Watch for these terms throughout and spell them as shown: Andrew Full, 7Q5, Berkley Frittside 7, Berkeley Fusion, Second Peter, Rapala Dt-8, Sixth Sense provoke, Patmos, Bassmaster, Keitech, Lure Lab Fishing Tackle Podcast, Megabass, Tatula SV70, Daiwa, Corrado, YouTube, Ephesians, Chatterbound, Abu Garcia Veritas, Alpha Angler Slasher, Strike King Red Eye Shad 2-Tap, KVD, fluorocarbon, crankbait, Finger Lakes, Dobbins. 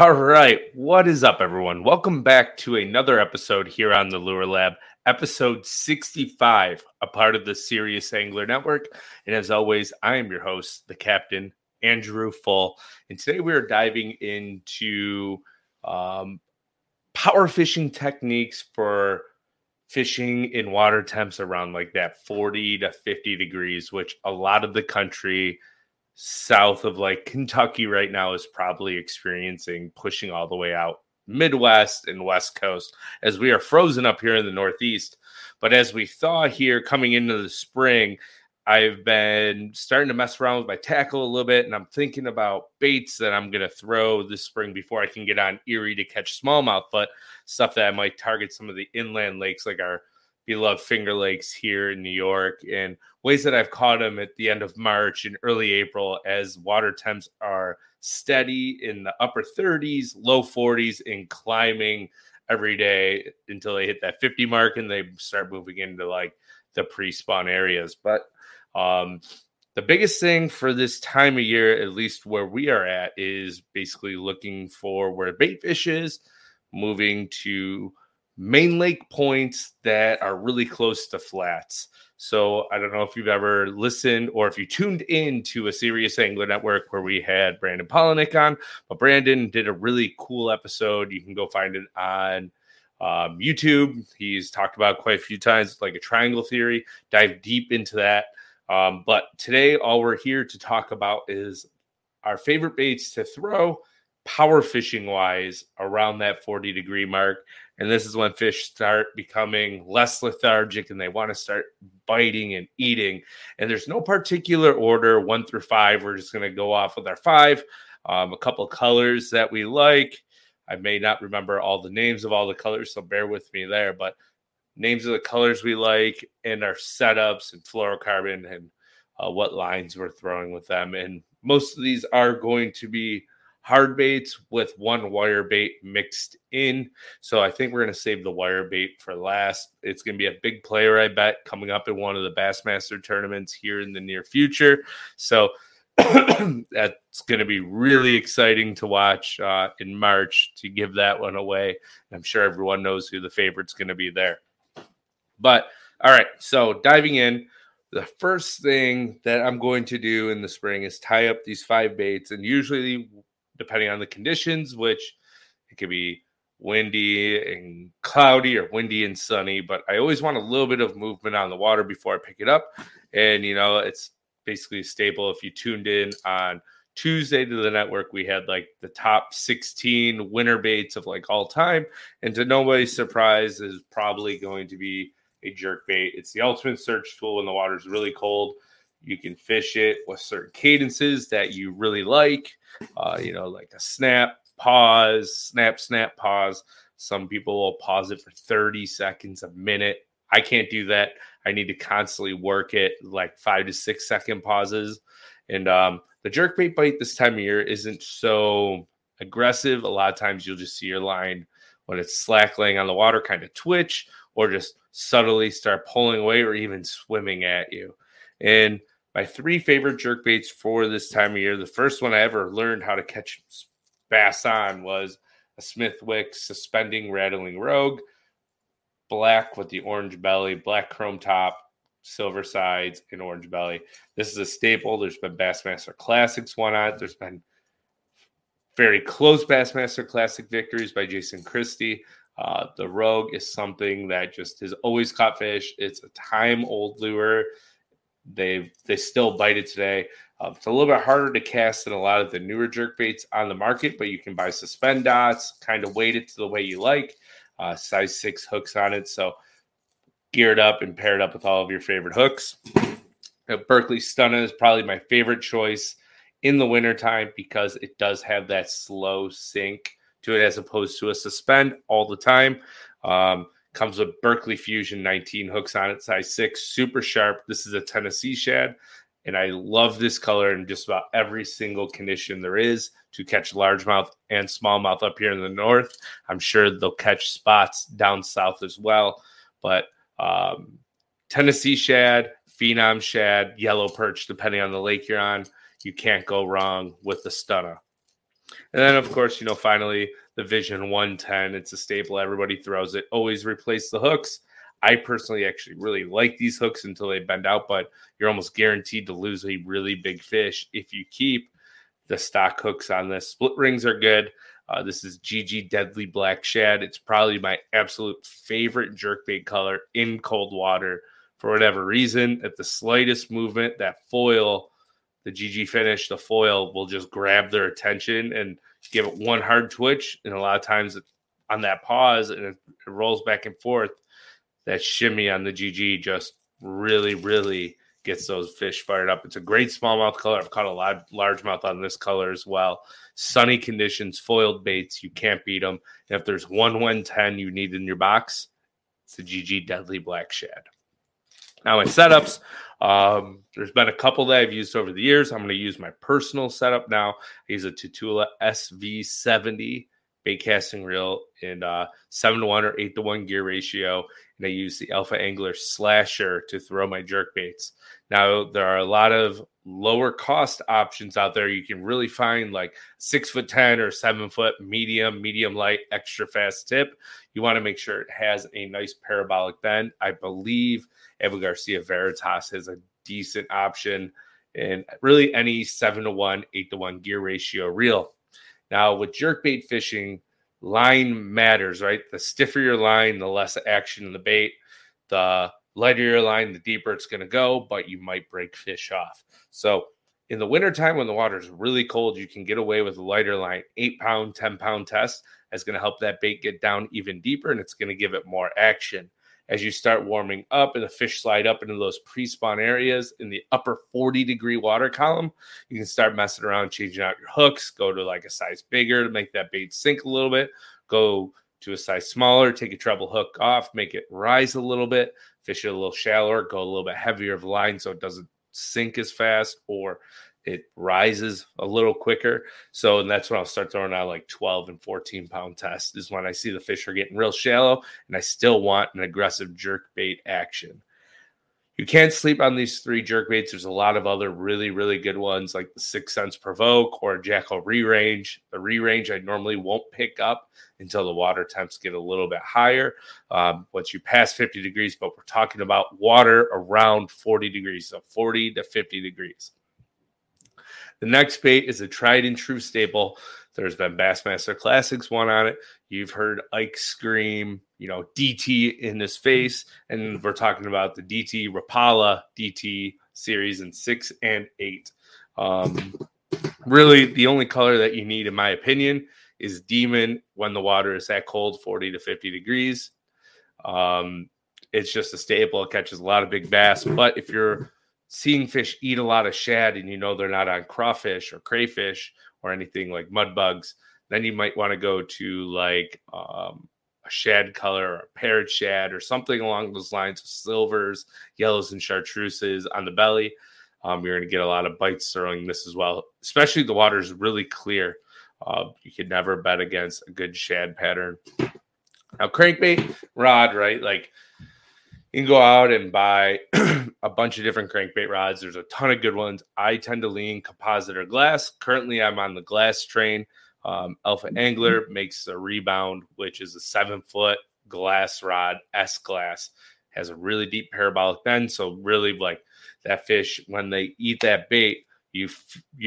All right, what is up, everyone? Welcome back to another episode here on the Lure Lab, episode 65, a part of the Serious Angler Network. And as always, I am your host, the Captain, Andrew Full. And today we are diving into power fishing techniques for fishing in water temps around like that 40 to 50 degrees, which a lot of the country south of like Kentucky right now is probably experiencing, pushing all the way out Midwest and West Coast, as we are frozen up here in the Northeast. But as we thaw here coming into the spring, I've been starting to mess around with my tackle a little bit, and I'm thinking about baits that I'm going to throw this spring before I can get on Erie to catch smallmouth, but stuff that I might target some of the inland lakes like our beloved Finger Lakes here in New York, and ways that I've caught them at the end of March and early April as water temps are steady in the upper 30s, low 40s, and climbing every day until they hit that 50 mark and they start moving into like the pre-spawn areas. But the biggest thing for this time of year, at least where we are at, is basically looking for where bait fish is, moving to main lake points that are really close to flats. So I don't know if you've ever listened or if you tuned in to a Serious Angler Network where we had Brandon Polinick on, but Brandon did a really cool episode. You can go find it on YouTube. He's talked about quite a few times, like a triangle theory, dive deep into that. But today, all we're here to talk about is our favorite baits to throw power fishing wise around that 40 degree mark. And this is when fish start becoming less lethargic and they want to start biting and eating. And there's no particular order, 1 through 5. We're just going to go off with our 5, a couple of colors that we like. I may not remember all the names of all the colors, so bear with me there. But names of the colors we like and our setups and fluorocarbon and what lines we're throwing with them. And most of these are going to be hard baits with one wire bait mixed in. So I think we're going to save the wire bait for last. It's going to be a big player, I bet, coming up in one of the Bassmaster tournaments here in the near future. So that's going to be really exciting to watch in March, to give that one away. I'm sure everyone knows who the favorite's going to be there. But all right, so diving in. The first thing that I'm going to do in the spring is tie up these 5 baits, and usually depending on the conditions, which it could be windy and cloudy or windy and sunny, but I always want a little bit of movement on the water before I pick it up. And, you know, it's basically stable. If you tuned in on Tuesday to the network, we had like the top 16 winter baits of like all time. And to nobody's surprise, is probably going to be a jerk bait. It's the ultimate search tool when the water's really cold. You can fish it with certain cadences that you really like, you know, like a snap, pause, snap, snap, pause. Some people will pause it for 30 seconds, a minute. I can't do that. I need to constantly work it, like 5 to 6 second pauses. And the jerkbait bite this time of year isn't so aggressive. A lot of times you'll just see your line when it's slack laying on the water kind of twitch or just subtly start pulling away or even swimming at you. And my 3 favorite jerk baits for this time of year, the first one I ever learned how to catch bass on was a Smithwick suspending rattling rogue, black with the orange belly, black chrome top, silver sides, and orange belly. This is a staple. There's been Bassmaster Classics won on it. There's been very close Bassmaster Classic victories by Jason Christie. The rogue is something that just has always caught fish. It's a time-old lure. They still bite it today. It's a little bit harder to cast than a lot of the newer jerkbaits on the market, but you can buy suspend dots, kind of weight it to the way you like, size 6 hooks on it. So gear it up and pair it up with all of your favorite hooks. Berkley Stunna is probably my favorite choice in the wintertime because it does have that slow sink to it as opposed to a suspend all the time. Comes with Berkeley Fusion 19 hooks on it, size 6, super sharp. This is a Tennessee shad, and I love this color in just about every single condition there is to catch largemouth and smallmouth up here in the north. I'm sure they'll catch spots down south as well. But Tennessee shad, phenom shad, yellow perch, depending on the lake you're on, you can't go wrong with the Stunna. And then, of course, you know, finally, the Vision 110. It's a staple. Everybody throws it. Always replace the hooks. I personally actually really like these hooks until they bend out, but you're almost guaranteed to lose a really big fish if you keep the stock hooks on this. Split rings are good. This is GG Deadly Black Shad. It's probably my absolute favorite jerkbait color in cold water. For whatever reason, at the slightest movement, that foil, the GG finish, the foil will just grab their attention and give it one hard twitch. And a lot of times on that pause and it rolls back and forth, that shimmy on the GG just really, really gets those fish fired up. It's a great smallmouth color. I've caught a lot of largemouth on this color as well. Sunny conditions, foiled baits, you can't beat them. And if there's one 110 you need in your box, it's the GG Deadly Black Shad. Now, my setups, there's been a couple that I've used over the years. I'm going to use my personal setup now. I use a Tatula SV70 bait casting reel in 7-to-1 or 8-to-1 gear ratio, and I use the Alpha Angler Slasher to throw my jerk baits. Now, there are a lot of lower cost options out there. You can really find like 6'10" or 7-foot medium light, extra fast tip. You want to make sure it has a nice parabolic bend. I believe Abu Garcia Veritas has a decent option, and really any 7-to-1, 8-to-1 gear ratio reel. Now, with jerkbait fishing, line matters, right? The stiffer your line, the less action in the bait. The lighter your line, the deeper it's going to go, but you might break fish off. So in the wintertime, when the water's really cold, you can get away with a lighter line. 8-pound, 10-pound test is going to help that bait get down even deeper, and it's going to give it more action. As you start warming up and the fish slide up into those pre-spawn areas in the upper 40-degree water column, you can start messing around, changing out your hooks, go to like a size bigger to make that bait sink a little bit, go to a size smaller, take a treble hook off, make it rise a little bit, fish it a little shallower, go a little bit heavier of the line so it doesn't sink as fast or it rises a little quicker. So, and that's when I'll start throwing out like 12 and 14-pound tests is when I see the fish are getting real shallow and I still want an aggressive jerkbait action. You can't sleep on these three jerkbaits. There's a lot of other really, really good ones like the Sixth Sense Provoke or Jackall Rerange. The Rerange I normally won't pick up until the water temps get a little bit higher. Once you pass 50 degrees, but we're talking about water around 40 degrees, so 40 to 50 degrees. The next bait is a tried and true staple. There's been Bassmaster Classics one on it. You've heard Ike scream, you know, DT in his face. And we're talking about the DT, Rapala DT series in 6 and 8. Really, the only color that you need, in my opinion, is Demon when the water is that cold, 40 to 50 degrees. It's just a staple. It catches a lot of big bass. But if you're seeing fish eat a lot of shad and you know they're not on crawfish or crayfish or anything like mud bugs, then you might want to go to like a shad color or a parrot shad or something along those lines, silvers, yellows, and chartreuses on the belly. You're going to get a lot of bites throwing this as well, especially if the water is really clear. You can never bet against a good shad pattern. Now, crankbait rod, right? Like, you can go out and buy a bunch of different crankbait rods. There's a ton of good ones. I tend to lean composite or glass. Currently, I'm on the glass train. Alpha Angler makes a Rebound, which is a 7-foot glass rod, S-glass. Has a really deep parabolic bend, so really, like, that fish, when they eat that bait, you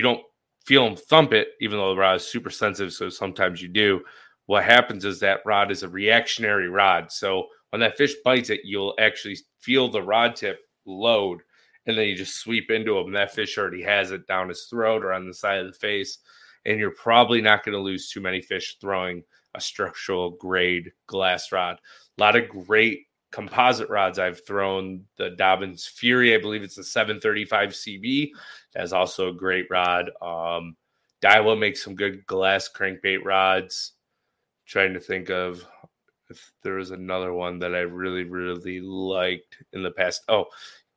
don't feel them thump it, even though the rod is super sensitive, so sometimes you do. What happens is that rod is a reactionary rod, so when that fish bites it, you'll actually feel the rod tip load, and then you just sweep into him. That fish already has it down his throat or on the side of the face, and you're probably not going to lose too many fish throwing a structural grade glass rod. A lot of great composite rods I've thrown. The Dobbins Fury, I believe it's a 735 CB. That's also a great rod. Daiwa makes some good glass crankbait rods. I'm trying to think of if there was another one that I really, really liked in the past. Oh,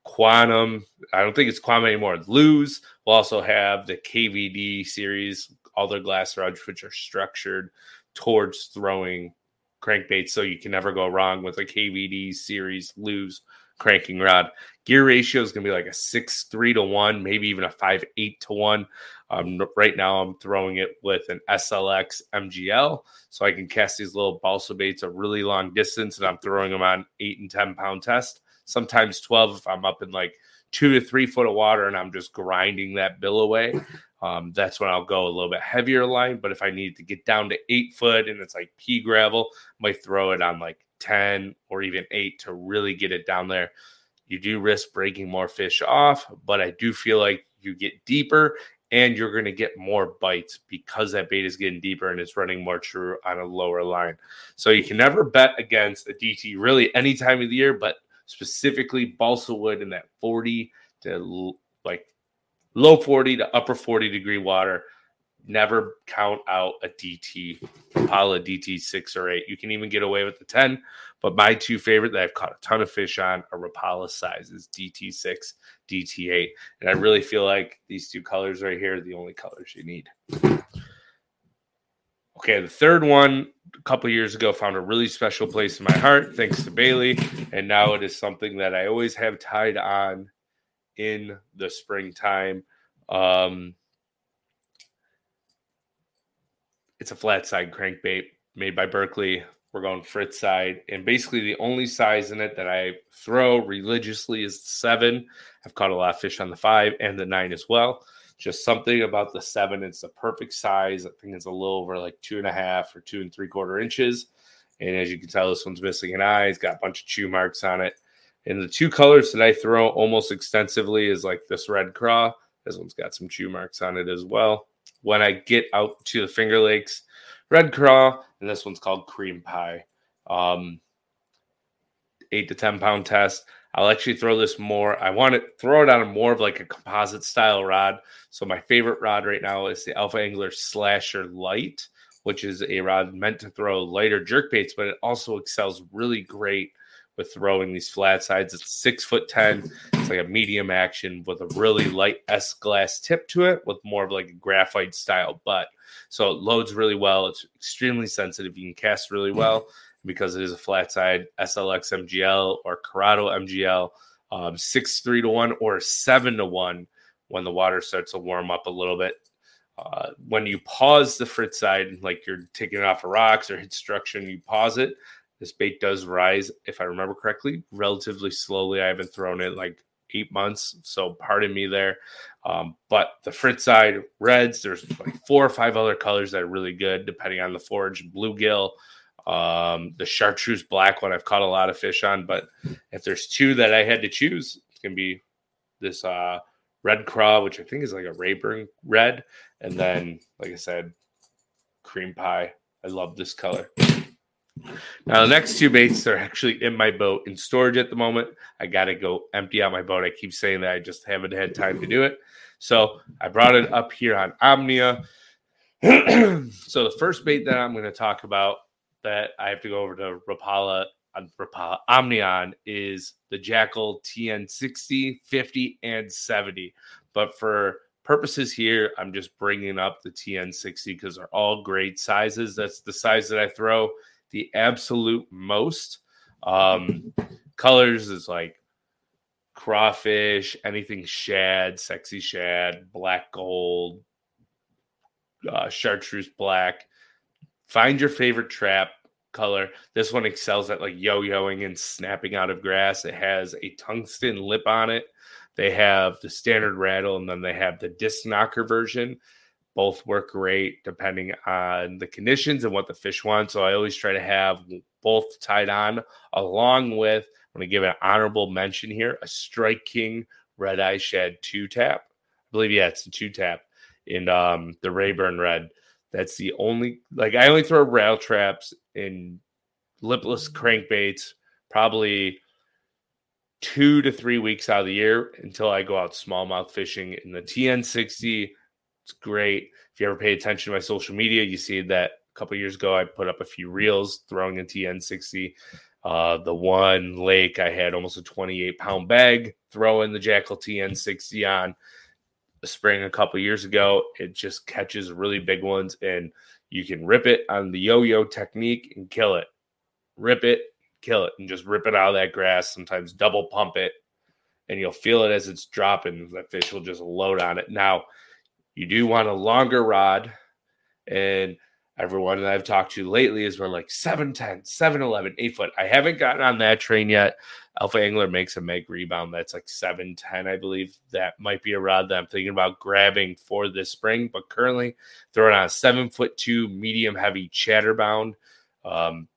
Quantum. I don't think it's Quantum anymore. Lose will also have the KVD series, all their glass rods, which are structured towards throwing crankbaits. So you can never go wrong with a KVD series Lose cranking rod. Gear ratio is going to be like a 6.3 to 1, maybe even a 5.8 to 1. Right now I'm throwing it with an SLX MGL, so I can cast these little balsa baits a really long distance, and I'm throwing them on 8 and 10 pound test, sometimes 12 if I'm up in like 2 to 3 foot of water and I'm just grinding that bill away. That's when I'll go a little bit heavier line. But if I need to get down to 8 foot and it's like pea gravel, I might throw it on like 10 or even 8 to really get it down there. You do risk breaking more fish off, but I do feel like you get deeper and you're going to get more bites because that bait is getting deeper and it's running more true on a lower line. So you can never bet against a DT really any time of the year, but specifically balsa wood in that 40 to like low 40 to upper 40 degree water. Never count out a DT, Rapala DT 6 or 8. You can even get away with the 10, but my two favorite that I've caught a ton of fish on are Rapala sizes, DT 6, DT 8. And I really feel like these two colors right here are the only colors you need. Okay, the third one a couple years ago found a really special place in my heart, thanks to Bailey. And now it is something that I always have tied on in the springtime. It's a flat side crankbait made by Berkley. We're going Frittside. And basically the only size in it that I throw religiously is the 7. I've caught a lot of fish on the 5 and the 9 as well. Just something about the 7. It's the perfect size. I think it's a little over like 2.5 or 2 3/4 inches. And as you can tell, this one's missing an eye. It's got a bunch of chew marks on it. And the two colors that I throw almost extensively is like this red craw. This one's got some chew marks on it as well. When I get out to the Finger Lakes, red craw, and this one's called cream pie. 8 to 10 pound test. I'll actually throw this more. I want to throw it on more of like a composite style rod. So my favorite rod right now is the Alpha Angler Slasher Light, which is a rod meant to throw lighter jerkbaits, but it also excels really great with throwing these flat sides. It's 6'10". It's like a medium action with a really light S-glass tip to it with more of like a graphite style butt. So it loads really well. It's extremely sensitive. You can cast really well because it is a flat side. SLX MGL or Corrado MGL, 6-3 to 1 or 7 to 1 when the water starts to warm up a little bit. When you pause the Fritz side, like you're taking it off of rocks or hit structure and you pause it, this bait does rise, if I remember correctly, relatively slowly. I haven't thrown it in like 8 months, so pardon me there. But the Frittside reds, there's like 4 or 5 other colors that are really good, depending on the forage. Bluegill, the chartreuse black one I've caught a lot of fish on. But if there's two that I had to choose, it's going to be this red craw, which I think is like a Rayburn Red. And then, like I said, cream pie. I love this color. Now, the next two baits are actually in my boat in storage at the moment. I got to go empty out my boat. I keep saying that. I just haven't had time to do it. So I brought it up here on Omnia. So the first bait that I'm going to talk about that I have to go over to Rapala Omnia on is the Jackall TN60, 50, and 70. But for purposes here, I'm just bringing up the TN60 because they're all great sizes. That's the size that I throw the absolute most. Colors is like crawfish, anything shad, sexy shad, black gold, chartreuse black. Find your favorite trap color. This one excels at like yo-yoing and snapping out of grass. It has a tungsten lip on it. They have the standard rattle, and then they have the disc knocker version. Both work great depending on the conditions and what the fish want. So I always try to have both tied on, along with, I'm going to give an honorable mention here, a Strike King Red Eye Shad 2-Tap. I believe, yeah, it's a 2-Tap in the Rayburn Red. That's the only, like, I only throw rattle traps in lipless crankbaits probably 2 to 3 weeks out of the year until I go out smallmouth fishing. In the TN60, it's great. If you ever pay attention to my social media, you see that a couple of years ago, I put up a few reels throwing a TN60. The one lake, I had almost a 28-pound bag throwing the Jackall TN60 on the spring a couple of years ago. It just catches really big ones, and you can rip it on the yo-yo technique and kill it. Rip it, kill it, and just rip it out of that grass. Sometimes double pump it, and you'll feel it as it's dropping. That fish will just load on it. Now, You do want a longer rod. And everyone that I've talked to lately has been like 710, 711, 8 foot. I haven't gotten on that train yet. Alpha Angler makes a Meg Rebound that's like 710, I believe. That might be a rod that I'm thinking about grabbing for this spring, but currently throwing on a 7'2" medium heavy Chatterbound.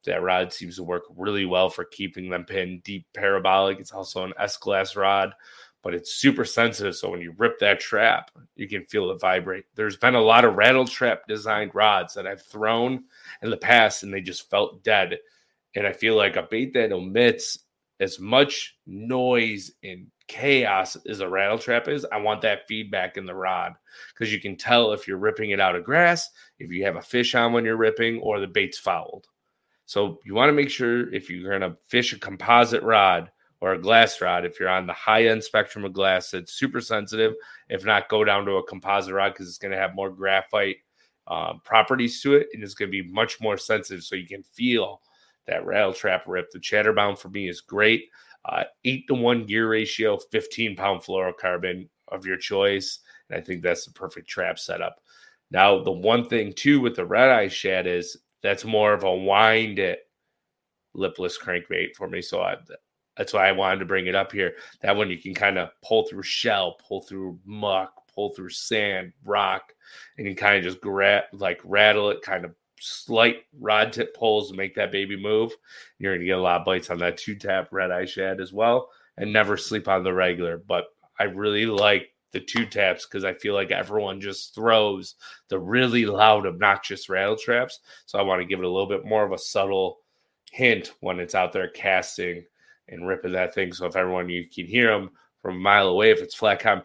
That rod seems to work really well for keeping them pinned deep parabolic. It's also an S-class rod, but it's super sensitive. So when you rip that trap, you can feel it vibrate. There's been a lot of rattle trap designed rods that I've thrown in the past, and they just felt dead. And I feel like a bait that omits as much noise and chaos as a rattle trap is, I want that feedback in the rod, because you can tell if you're ripping it out of grass, if you have a fish on when you're ripping, or the bait's fouled. So you want to make sure if you're going to fish a composite rod or a glass rod, if you're on the high-end spectrum of glass, it's super sensitive. If not, go down to a composite rod, because it's going to have more graphite properties to it, and it's going to be much more sensitive, so you can feel that rattle trap rip. The Chatterbound for me is great. 8-to-1 gear ratio, 15-pound fluorocarbon of your choice, and I think that's the perfect trap setup. Now, the one thing, too, with the Red Eye Shad is that's more of a wind-it lipless crankbait for me, so that's why I wanted to bring it up here. That one you can kind of pull through shell, pull through muck, pull through sand, rock, and you kind of just rattle it, kind of slight rod tip pulls to make that baby move. You're going to get a lot of bites on that 2-Tap Red Eye Shad as well, and never sleep on the regular. But I really like the 2-Taps because I feel like everyone just throws the really loud, obnoxious rattle traps. So I want to give it a little bit more of a subtle hint when it's out there casting and ripping that thing. So if everyone, you can hear them from a mile away. If it's flat com,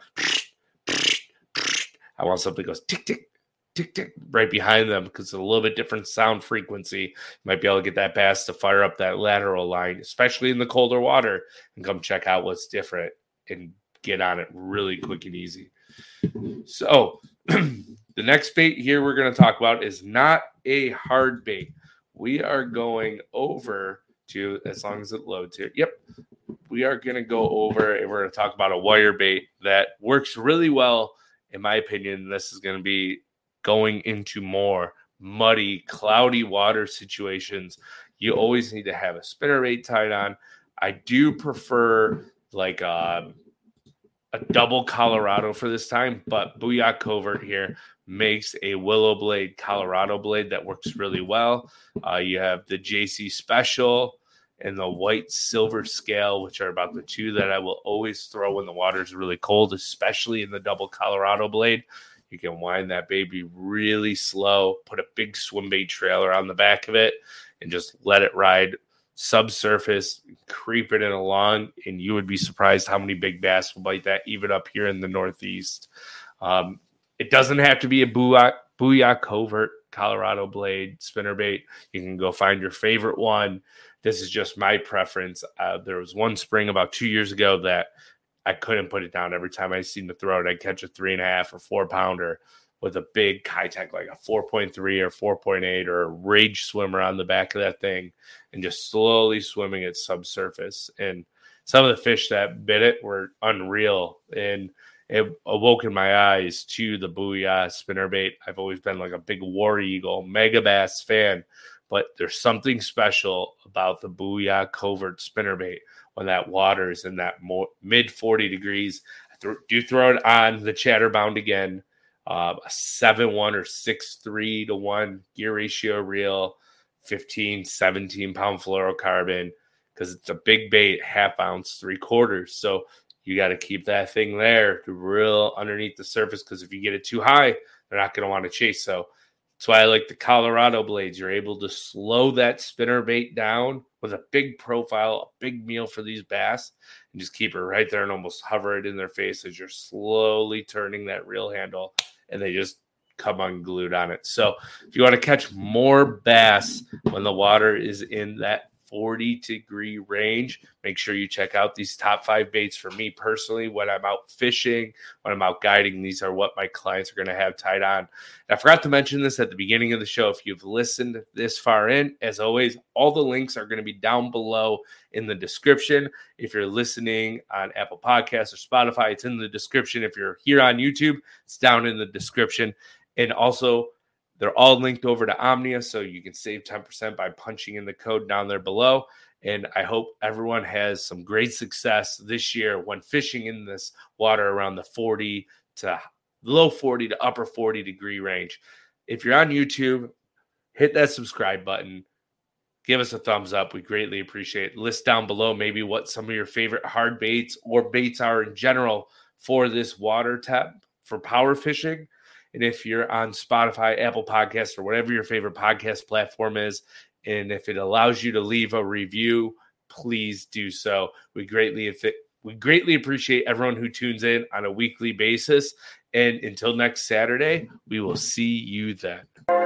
I want something that goes tick, tick, tick, tick right behind them, because it's a little bit different sound frequency. You might be able to get that bass to fire up that lateral line, especially in the colder water, and come check out what's different and get on it really quick and easy. So the next bait here we're going to talk about is not a hard bait. We are going over to, as long as it loads here. Yep. We are going to go over and we're going to talk about a wire bait that works really well. In my opinion, this is going to be going into more muddy, cloudy water situations. You always need to have a spinnerbait tied on. I do prefer like a double Colorado for this time, but Booyah Covert here makes a willow blade Colorado blade that works really well. You have the JC Special and the White Silver Scale, which are about the two that I will always throw when the water is really cold, especially in the double Colorado blade. You can wind that baby really slow, put a big swim bait trailer on the back of it, and just let it ride subsurface, creeping it along, and you would be surprised how many big bass will bite that, even up here in the Northeast. It doesn't have to be a Booyah Covert Colorado blade spinnerbait. You can go find your favorite one. This is just my preference. There was one spring about 2 years ago that I couldn't put it down. Every time I seemed to throw it, I'd catch a 3.5 or 4 pounder with a big Keitech, like a 4.3 or 4.8 or a rage swimmer on the back of that thing, and just slowly swimming at subsurface. And some of the fish that bit it were unreal. And it awoke in my eyes to the Booyah spinnerbait. I've always been like a big War Eagle, Megabass fan, but there's something special about the Booyah Covert spinnerbait when that water is in that mid-40 degrees. I do throw it on the Chatterbound again, a 7-1 or 6-3 to 1 gear ratio reel, 15, 17-pound fluorocarbon, because it's a big bait, 1/2 ounce, 3/4. So you got to keep that thing there to reel underneath the surface, because if you get it too high, they're not going to want to chase. So that's why I like the Colorado blades. You're able to slow that spinnerbait down with a big profile, a big meal for these bass, and just keep it right there and almost hover it in their face as you're slowly turning that reel handle, and they just come unglued on it. So if you want to catch more bass when the water is in that 40-degree range. Make sure you check out these top five baits for me personally when I'm out fishing, when I'm out guiding. These are what my clients are going to have tied on. And I forgot to mention this at the beginning of the show. If you've listened this far in, as always, all the links are going to be down below in the description. If you're listening on Apple Podcasts or Spotify, it's in the description. If you're here on YouTube, it's down in the description. And also, they're all linked over to Omnia, so you can save 10% by punching in the code down there below. And I hope everyone has some great success this year when fishing in this water around the 40 to low 40 to upper 40 degree range. If you're on YouTube, hit that subscribe button. Give us a thumbs up. We greatly appreciate it. List down below maybe what some of your favorite hard baits or baits are in general for this water tap for power fishing. And if you're on Spotify, Apple Podcasts, or whatever your favorite podcast platform is, and if it allows you to leave a review, please do so. We greatly appreciate everyone who tunes in on a weekly basis. And until next Saturday, we will see you then.